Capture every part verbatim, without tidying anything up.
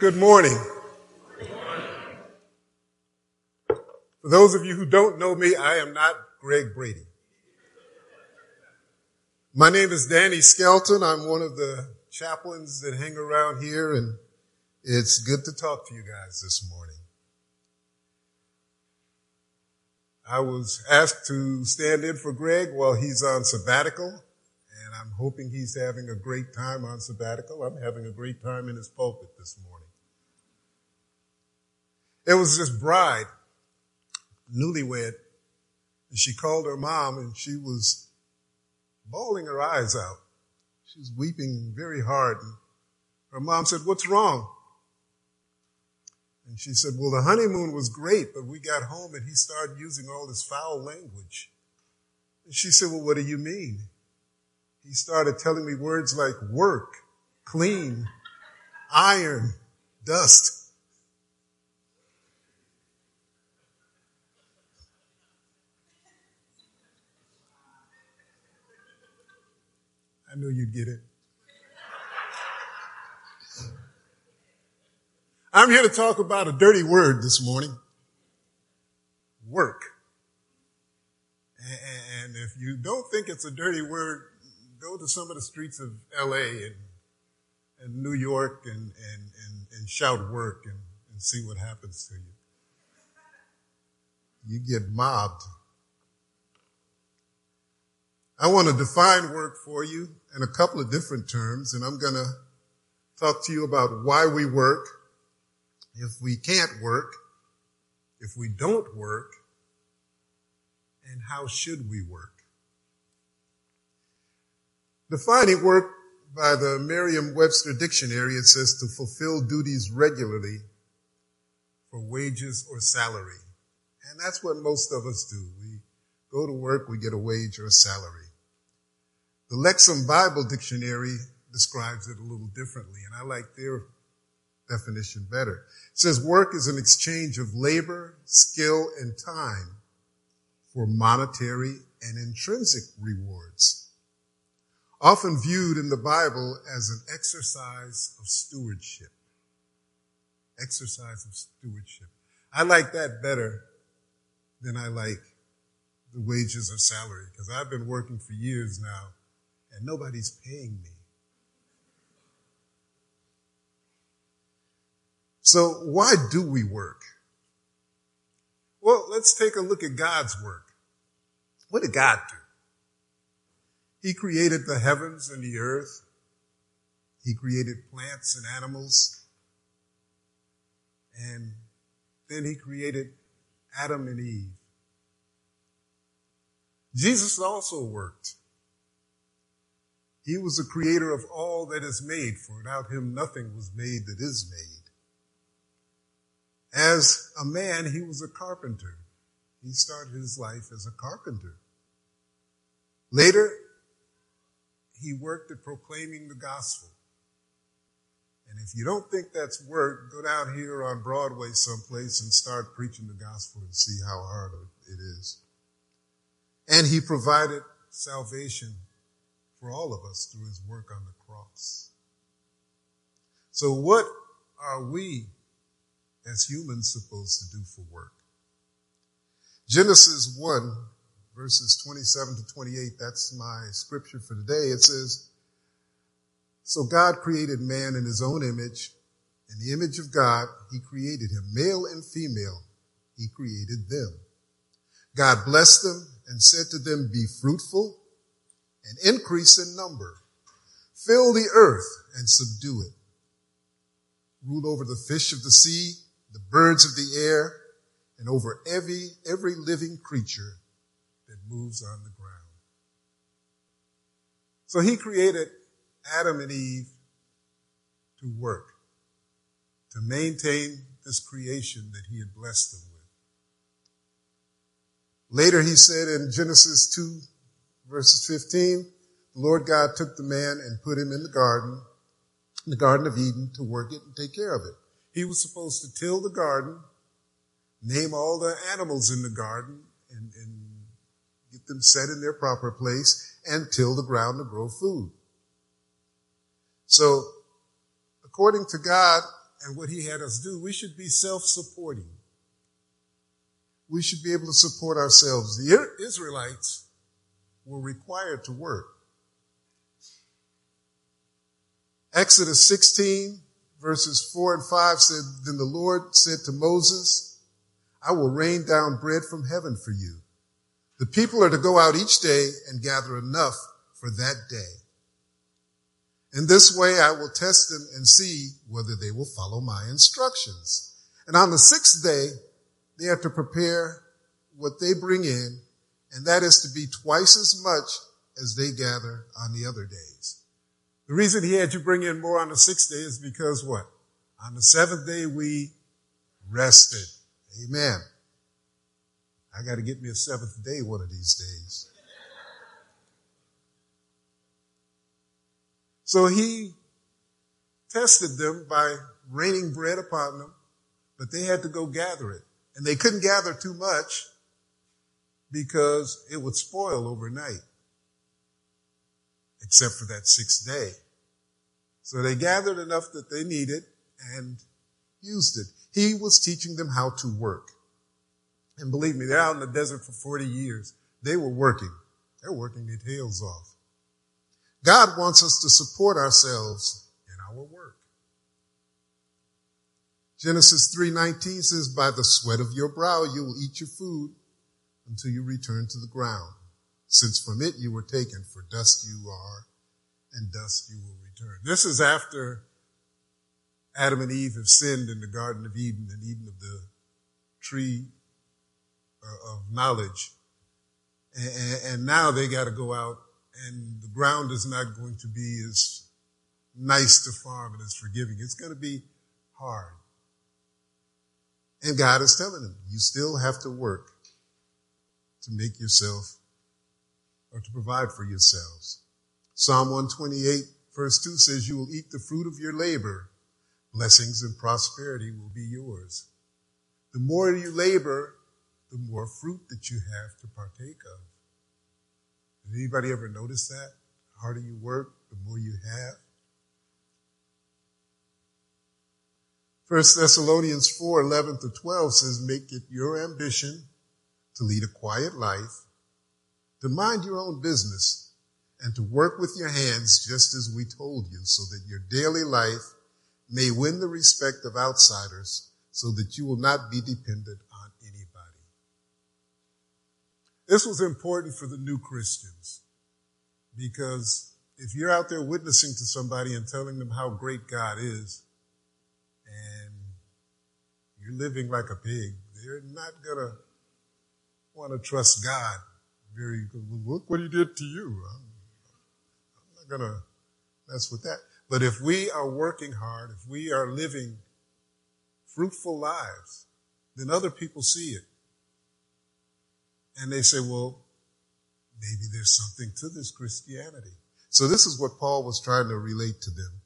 Good morning. Good morning. For those of you who don't know me, I am not Greg Brady. My name is Danny Skelton. I'm one of the chaplains that hang around here, and it's good to talk to you guys this morning. I was asked to stand in for Greg while he's on sabbatical, and I'm hoping he's having a great time on sabbatical. I'm having a great time in his pulpit this morning. It was this bride, newlywed, and she called her mom, and she was bawling her eyes out. She was weeping very hard. And her mom said, "What's wrong?" And she said, "Well, the honeymoon was great, but we got home and he started using all this foul language." And she said, "Well, what do you mean?" "He started telling me words like work, clean, iron, dust." I knew you'd get it. I'm here to talk about a dirty word this morning. Work. And if you don't think it's a dirty word, go to some of the streets of L A and, and New York and, and, and, and shout work and, and see what happens to you. You get mobbed. I want to define work for you in a couple of different terms, and I'm going to talk to you about why we work, if we can't work, if we don't work, and how should we work. Defining work by the Merriam-Webster Dictionary, it says to fulfill duties regularly for wages or salary. And that's what most of us do. We go to work, we get a wage or a salary. The Lexham Bible Dictionary describes it a little differently, and I like their definition better. It says work is an exchange of labor, skill, and time for monetary and intrinsic rewards, often viewed in the Bible as an exercise of stewardship. Exercise of stewardship. I like that better than I like the wages or salary, because I've been working for years now, and nobody's paying me. So why do we work? Well, let's take a look at God's work. What did God do? He created the heavens and the earth. He created plants and animals. And then he created Adam and Eve. Jesus also worked. He was the creator of all that is made, for without him nothing was made that is made. As a man, he was a carpenter. He started his life as a carpenter. Later, he worked at proclaiming the gospel. And if you don't think that's work, go down here on Broadway someplace and start preaching the gospel and see how hard it is. And he provided salvation for all of us through his work on the cross. So what are we as humans supposed to do for work? Genesis one, verses twenty-seven to twenty-eight, that's my scripture for today. It says, "So God created man in his own image. In the image of God, he created him. Male and female, he created them. God blessed them and said to them, 'Be fruitful and increase in number. Fill the earth and subdue it. Rule over the fish of the sea, the birds of the air, and over every, every living creature that moves on the ground.'" So he created Adam and Eve to work, to maintain this creation that he had blessed them with. Later he said in Genesis two, verses fifteen, "The Lord God took the man and put him in the garden, the Garden of Eden, to work it and take care of it." He was supposed to till the garden, name all the animals in the garden, and, and get them set in their proper place, and till the ground to grow food. So, according to God, and what he had us do, we should be self-supporting. We should be able to support ourselves. The Israelites were required to work. Exodus sixteen, verses four and five said, "Then the Lord said to Moses, I will rain down bread from heaven for you. The people are to go out each day and gather enough for that day. In this way I will test them and see whether they will follow my instructions. And on the sixth day, they have to prepare what they bring in, and that is to be twice as much as they gather on the other days." The reason he had you bring in more on the sixth day is because what? On the seventh day we rested. Amen. I got to get me a seventh day one of these days. So he tested them by raining bread upon them, but they had to go gather it. And they couldn't gather too much because it would spoil overnight, except for that sixth day. So they gathered enough that they needed and used it. He was teaching them how to work. And believe me, they're out in the desert for forty years. They were working. They're working their tails off. God wants us to support ourselves in our work. Genesis three nineteen says, "By the sweat of your brow you will eat your food until you return to the ground, since from it you were taken, for dust you are, and dust you will return." This is after Adam and Eve have sinned in the Garden of Eden and eaten of the tree of knowledge. And now they got to go out, and the ground is not going to be as nice to farm and as forgiving. It's going to be hard. And God is telling them, you still have to work to make yourself or to provide for yourselves. Psalm one twenty-eight, verse two says, "You will eat the fruit of your labor. Blessings and prosperity will be yours." The more you labor, the more fruit that you have to partake of. Did anybody ever notice that? The harder you work, the more you have. First Thessalonians four, eleven to twelve says, "Make it your ambition to lead a quiet life, to mind your own business, and to work with your hands just as we told you, so that your daily life may win the respect of outsiders, so that you will not be dependent on anybody." This was important for the new Christians, because if you're out there witnessing to somebody and telling them how great God is, and you're living like a pig, they're not going to want to trust God. Very good. Look what he did to you. I'm, I'm not going to mess with that. But if we are working hard, if we are living fruitful lives, then other people see it. And they say, well, maybe there's something to this Christianity. So this is what Paul was trying to relate to them.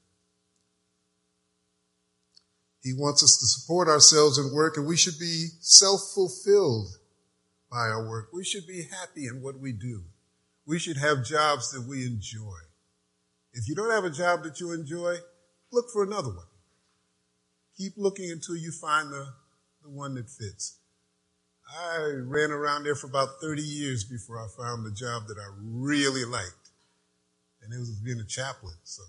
He wants us to support ourselves in work, and we should be self-fulfilled by our work. We should be happy in what we do. We should have jobs that we enjoy. If you don't have a job that you enjoy, look for another one. Keep looking until you find the, the one that fits. I ran around there for about thirty years before I found the job that I really liked, and it was being a chaplain, so.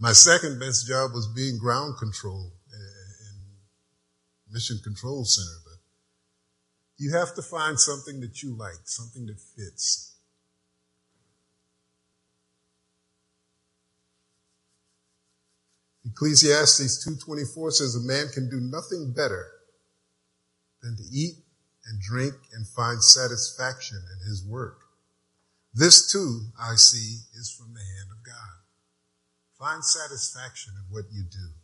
My second best job was being ground control in Mission Control Center. But you have to find something that you like, something that fits. Ecclesiastes two twenty-four says, "A man can do nothing better than to eat and drink and find satisfaction in his work. This too, I see, is from the hand of God." Find satisfaction in what you do.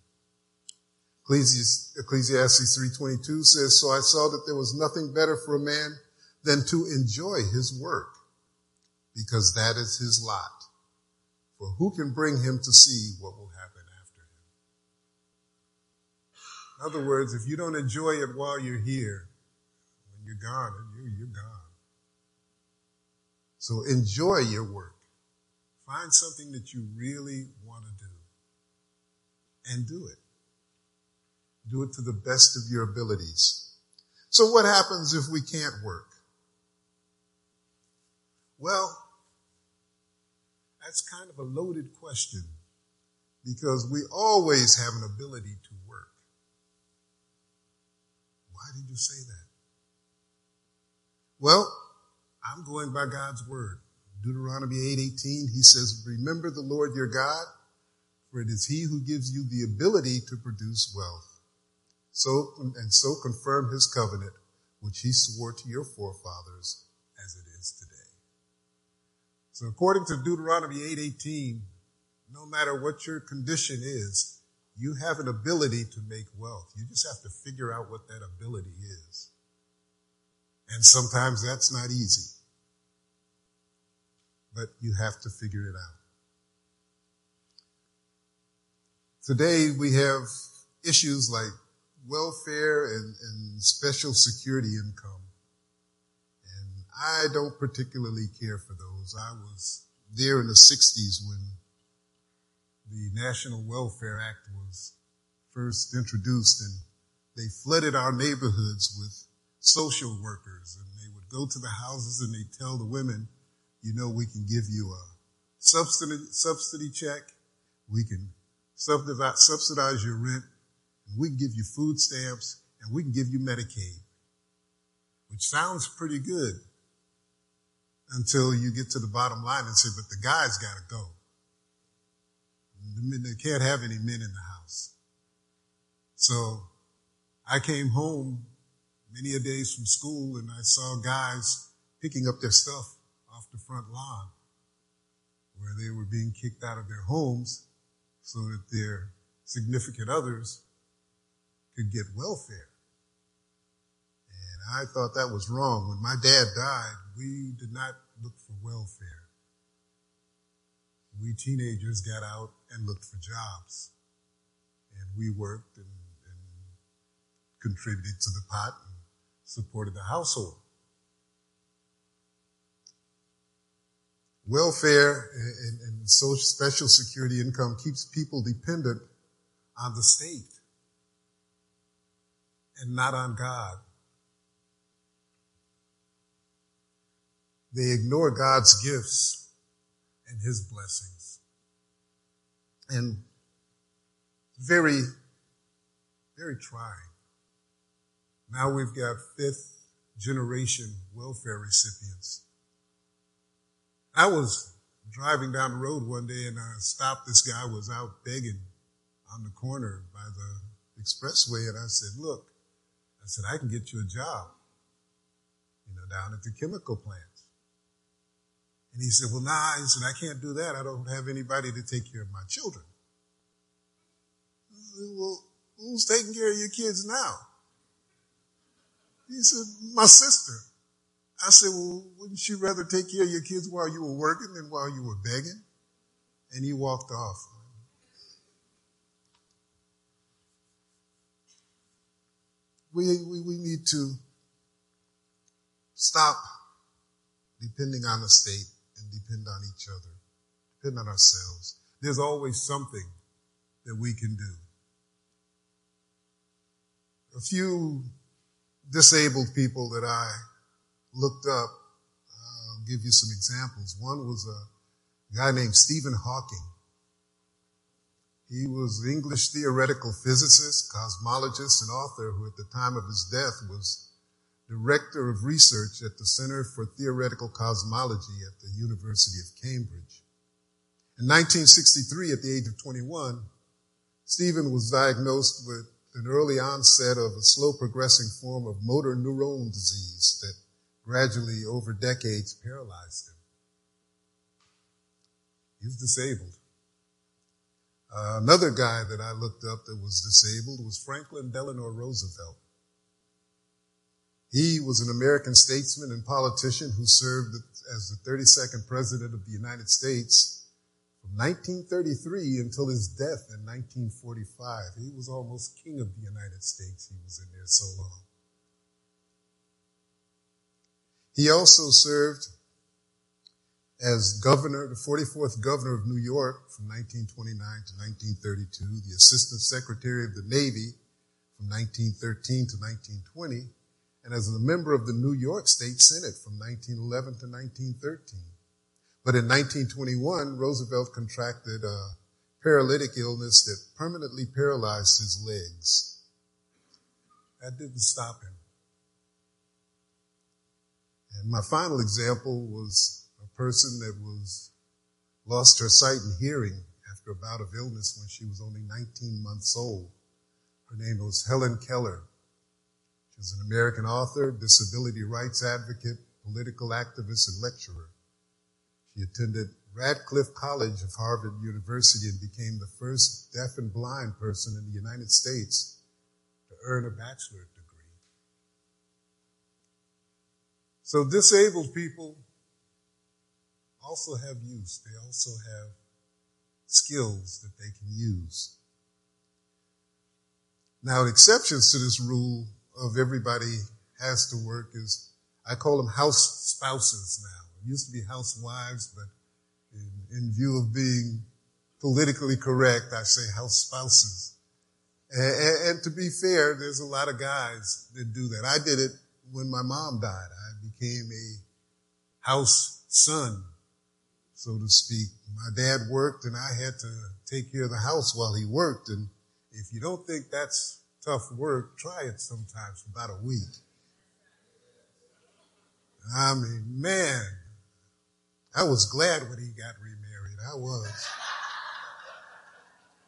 Ecclesiastes three twenty-two says, "So I saw that there was nothing better for a man than to enjoy his work, because that is his lot. For who can bring him to see what will happen after him?" In other words, if you don't enjoy it while you're here, when you're gone, you're gone. So enjoy your work. Find something that you really want to do. and do it. Do it to the best of your abilities. So what happens if we can't work? Well, that's kind of a loaded question because we always have an ability to work. Why did you say that? Well, I'm going by God's word. Deuteronomy eight eighteen, he says, remember the Lord your God, for it is he who gives you the ability to produce wealth. So, and so confirm his covenant, which he swore to your forefathers as it is today. So according to Deuteronomy eight eighteen, no matter what your condition is, you have an ability to make wealth. You just have to figure out what that ability is. And sometimes that's not easy. But you have to figure it out. Today we have issues like welfare and, and special security income. And I don't particularly care for those. I was there in the sixties when the National Welfare Act was first introduced, and they flooded our neighborhoods with social workers, and they would go to the houses and they'd tell the women, you know, we can give you a subsidy, subsidy check, we can subsidize, subsidize your rent, and we can give you food stamps, and we can give you Medicaid, which sounds pretty good until you get to the bottom line and say, but the guy's got to go. The men, they can't have any men in the house. So I came home many a days from school, and I saw guys picking up their stuff off the front lawn where they were being kicked out of their homes so that their significant others could get welfare. And I thought that was wrong. When my dad died, we did not look for welfare. We teenagers got out and looked for jobs. And we worked and, and contributed to the pot, supported the household. Welfare and, and social special security income keeps people dependent on the state and not on God. They ignore God's gifts and his blessings. And very, very trying. Now we've got fifth generation welfare recipients. I was driving down the road one day and I stopped. This guy was out begging on the corner by the expressway. And I said, look, I said, I can get you a job, you know, down at the chemical plant. And he said, well, nah, he said, I can't do that. I don't have anybody to take care of my children. I said, well, who's taking care of your kids now? He said, my sister. I said, well, wouldn't you rather take care of your kids while you were working than while you were begging? And he walked off. We, we, we need to stop depending on the state and depend on each other, depend on ourselves. There's always something that we can do. A few disabled people that I looked up, I'll give you some examples. One was a guy named Stephen Hawking. He was an English theoretical physicist, cosmologist, and author who at the time of his death was director of research at the Center for Theoretical Cosmology at the University of Cambridge. In nineteen sixty-three, at the age of twenty-one, Stephen was diagnosed with an early onset of a slow progressing form of motor neuron disease that gradually over decades paralyzed him. He was disabled. Uh, another guy that I looked up that was disabled was Franklin Delano Roosevelt. He was an American statesman and politician who served as the thirty-second president of the United States from nineteen thirty-three until his death in nineteen forty-five. He was almost king of the United States. He was in there so long. He also served as governor, the forty-fourth governor of New York from nineteen twenty-nine to nineteen thirty-two, the assistant secretary of the Navy from nineteen thirteen to nineteen twenty, and as a member of the New York State Senate from nineteen eleven to nineteen thirteen. But in nineteen twenty-one, Roosevelt contracted a paralytic illness that permanently paralyzed his legs. That didn't stop him. And my final example was a person that was lost her sight and hearing after a bout of illness when she was only nineteen months old. Her name was Helen Keller. She was an American author, disability rights advocate, political activist, and lecturer. She attended Radcliffe College of Harvard University and became the first deaf and blind person in the United States to earn a bachelor's degree. So disabled people also have use. They also have skills that they can use. Now, exceptions to this rule of everybody has to work is, I call them house spouses now. It used to be housewives, but in, in view of being politically correct, I say house spouses. And, and to be fair, there's a lot of guys that do that. I did it when my mom died. I became a house son, so to speak. My dad worked, and I had to take care of the house while he worked. And if you don't think that's tough work, try it sometimes for about a week. I mean, man, I was glad when he got remarried. I was.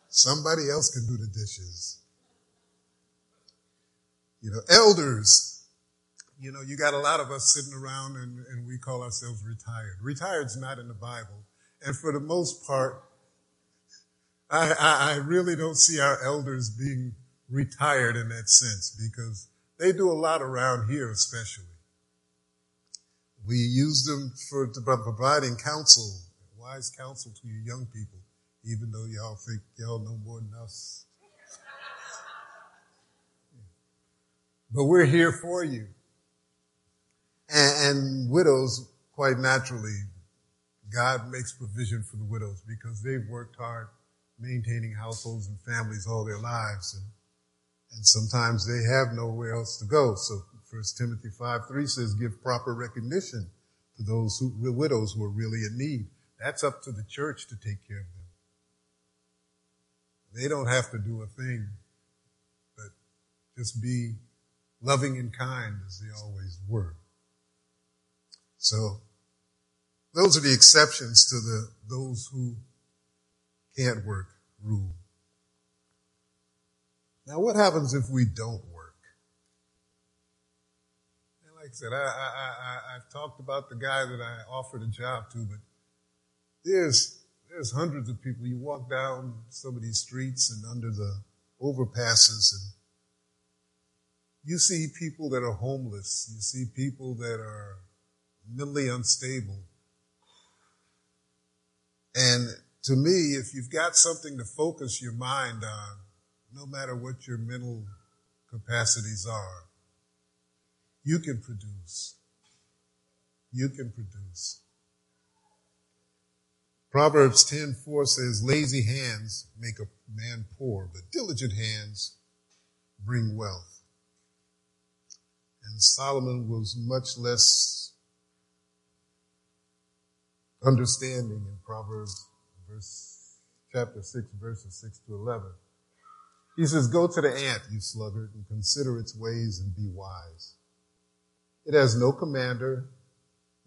Somebody else can do the dishes. You know, elders, you know, you got a lot of us sitting around and, and we call ourselves retired. Retired's not in the Bible. And for the most part, I, I, I really don't see our elders being retired in that sense, because they do a lot around here especially. We use them for providing counsel, wise counsel to you young people, even though y'all think y'all know more than us. But we're here for you. And, and widows, quite naturally, God makes provision for the widows because they've worked hard maintaining households and families all their lives. And, and sometimes they have nowhere else to go. So First Timothy five three says, give proper recognition to those who, widows who are really in need. That's up to the church to take care of them. They don't have to do a thing, but just be loving and kind as they always were. So those are the exceptions to the those who can't work rule. Now, what happens if we don't work? Like I said, I, I, I, I've talked about the guy that I offered a job to, but there's, there's hundreds of people. You walk down some of these streets and under the overpasses, and you see people that are homeless. You see people that are mentally unstable. And to me, if you've got something to focus your mind on, no matter what your mental capacities are, you can produce. You can produce. Proverbs ten four says, lazy hands make a man poor, but diligent hands bring wealth. And Solomon was much less understanding in Proverbs verse, chapter six, verses six to eleven. He says, go to the ant, you sluggard, and consider its ways and be wise. It has no commander,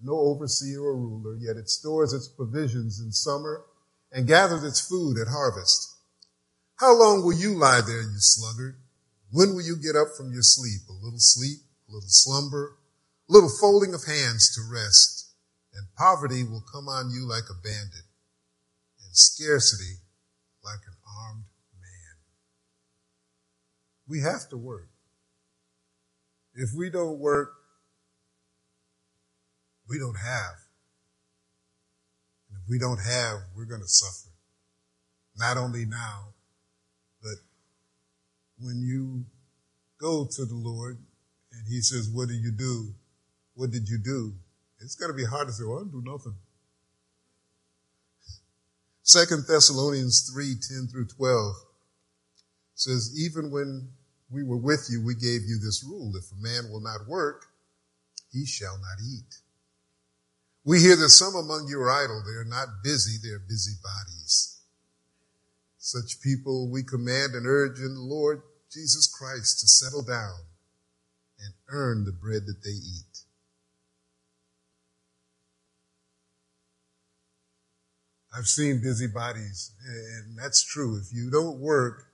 no overseer or ruler, yet it stores its provisions in summer and gathers its food at harvest. How long will you lie there, you sluggard? When will you get up from your sleep? A little sleep, a little slumber, a little folding of hands to rest, and poverty will come on you like a bandit, and scarcity like an armed man. We have to work. If we don't work, we don't have. And if we don't have, we're going to suffer. Not only now, but when you go to the Lord and he says, what do you do? What did you do? It's going to be hard to say, well, I didn't do nothing. Second Thessalonians three, ten through twelve says, even when we were with you, we gave you this rule. If a man will not work, he shall not eat. We hear that some among you are idle. They are not busy, they are busybodies. Such people we command and urge in the Lord Jesus Christ to settle down and earn the bread that they eat. I've seen busybodies, and that's true. If you don't work,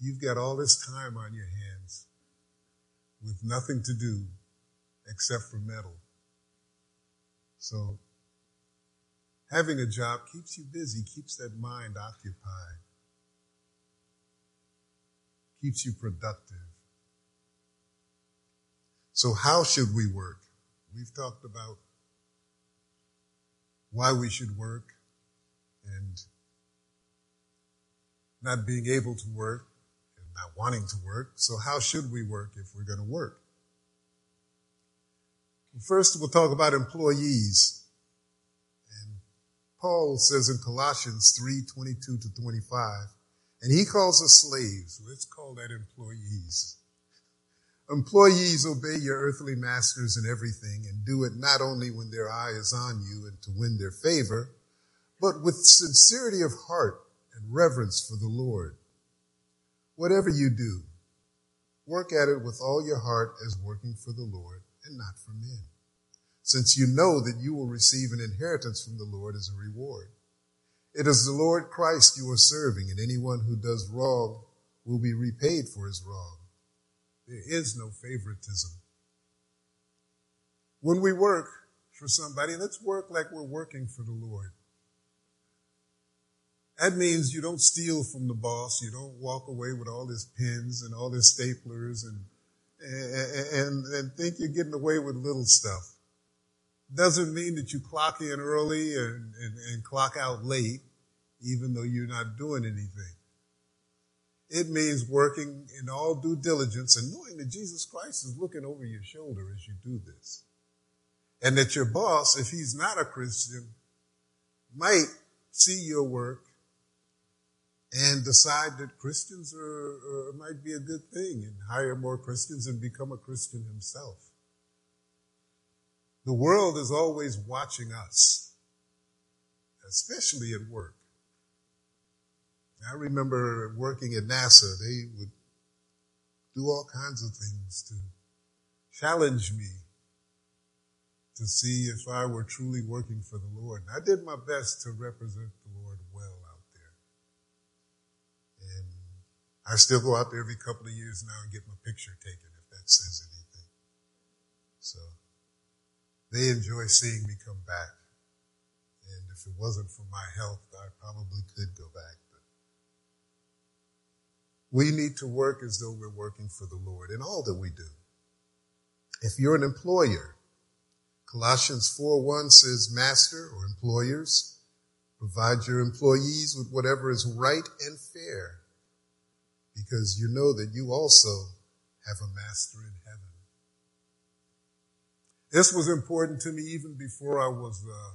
you've got all this time on your hands with nothing to do except for metal. So having a job keeps you busy, keeps that mind occupied, keeps you productive. So how should we work? We've talked about why we should work and not being able to work and not wanting to work. So how should we work if we're going to work? First, we'll talk about employees. And Paul says in Colossians three, twenty-two to twenty-five, and he calls us slaves. Let's call that employees. Employees, obey your earthly masters in everything, and do it not only when their eye is on you and to win their favor, but with sincerity of heart and reverence for the Lord. Whatever you do, work at it with all your heart as working for the Lord and not for men, since you know that you will receive an inheritance from the Lord as a reward. It is the Lord Christ you are serving, and anyone who does wrong will be repaid for his wrong. There is no favoritism. When we work for somebody, let's work like we're working for the Lord. That means you don't steal from the boss. You don't walk away with all his pins and all his staplers and and, and, and think you're getting away with little stuff. Doesn't mean that you clock in early and, and, and clock out late, even though you're not doing anything. It means working in all due diligence and knowing that Jesus Christ is looking over your shoulder as you do this. And that your boss, if he's not a Christian, might see your work and decide that Christians are, are, might be a good thing and hire more Christians and become a Christian himself. The world is always watching us, especially at work. I remember working at NASA, they would do all kinds of things to challenge me to see if I were truly working for the Lord. And I did my best to represent the Lord well out there. And I still go out there every couple of years now and get my picture taken, if that says anything. So they enjoy seeing me come back. And if it wasn't for my health, I probably could go back. We need to work as though we're working for the Lord in all that we do. If you're an employer, Colossians four one says, master or employers, provide your employees with whatever is right and fair, because you know that you also have a master in heaven. This was important to me even before I was uh,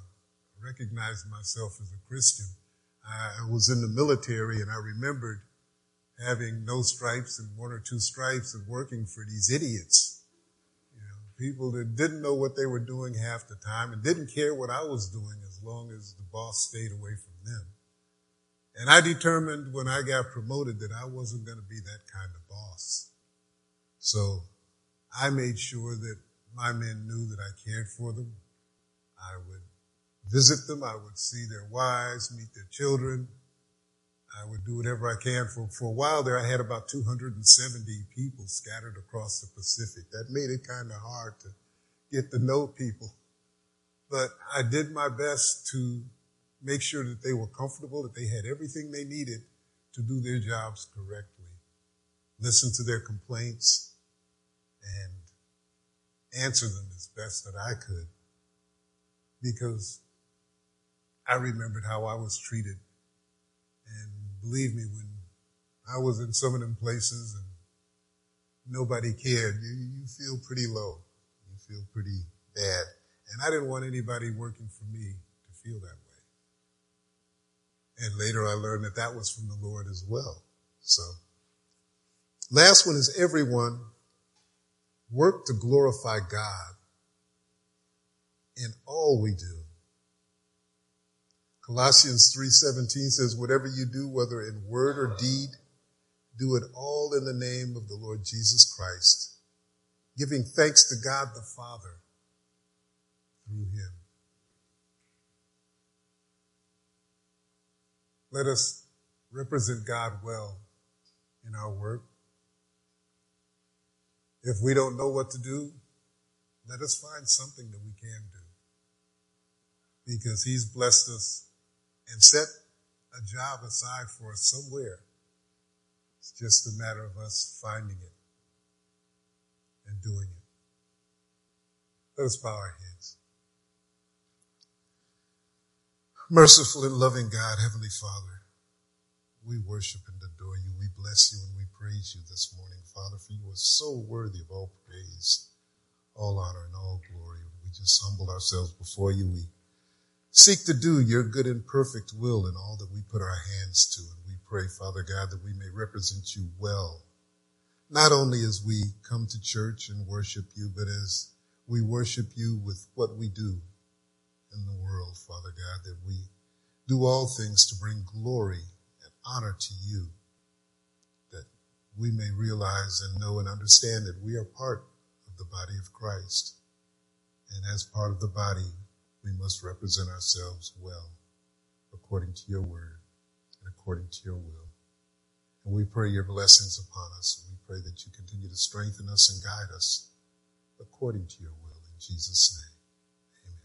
recognized myself as a Christian. I was in the military, and I remembered having no stripes and one or two stripes and working for these idiots, you know, people that didn't know what they were doing half the time and didn't care what I was doing as long as the boss stayed away from them. And I determined when I got promoted that I wasn't going to be that kind of boss. So I made sure that my men knew that I cared for them. I would visit them. I would see their wives, meet their children. I would do whatever I can. For, for a while there, I had about two hundred seventy people scattered across the Pacific. That made it kind of hard to get to know people. But I did my best to make sure that they were comfortable, that they had everything they needed to do their jobs correctly, listen to their complaints, and answer them as best that I could, because I remembered how I was treated. And believe me, when I was in some of them places and nobody cared, you, you feel pretty low. You feel pretty bad. And I didn't want anybody working for me to feel that way. And later I learned that that was from the Lord as well. So, last one is everyone work to glorify God in all we do. Colossians three seventeen says, whatever you do, whether in word or deed, do it all in the name of the Lord Jesus Christ, giving thanks to God the Father through him. Let us represent God well in our work. If we don't know what to do, let us find something that we can do, because he's blessed us and set a job aside for us somewhere. It's just a matter of us finding it and doing it. Let us bow our heads. Merciful and loving God, Heavenly Father, we worship and adore you. We bless you and we praise you this morning, Father, for you are so worthy of all praise, all honor, and all glory. We just humble ourselves before you. We seek to do your good and perfect will in all that we put our hands to. And we pray, Father God, that we may represent you well, not only as we come to church and worship you, but as we worship you with what we do in the world, Father God, that we do all things to bring glory and honor to you, that we may realize and know and understand that we are part of the body of Christ. And as part of the body, we must represent ourselves well, according to your word and according to your will. And we pray your blessings upon us, and we pray that you continue to strengthen us and guide us according to your will, in Jesus' name.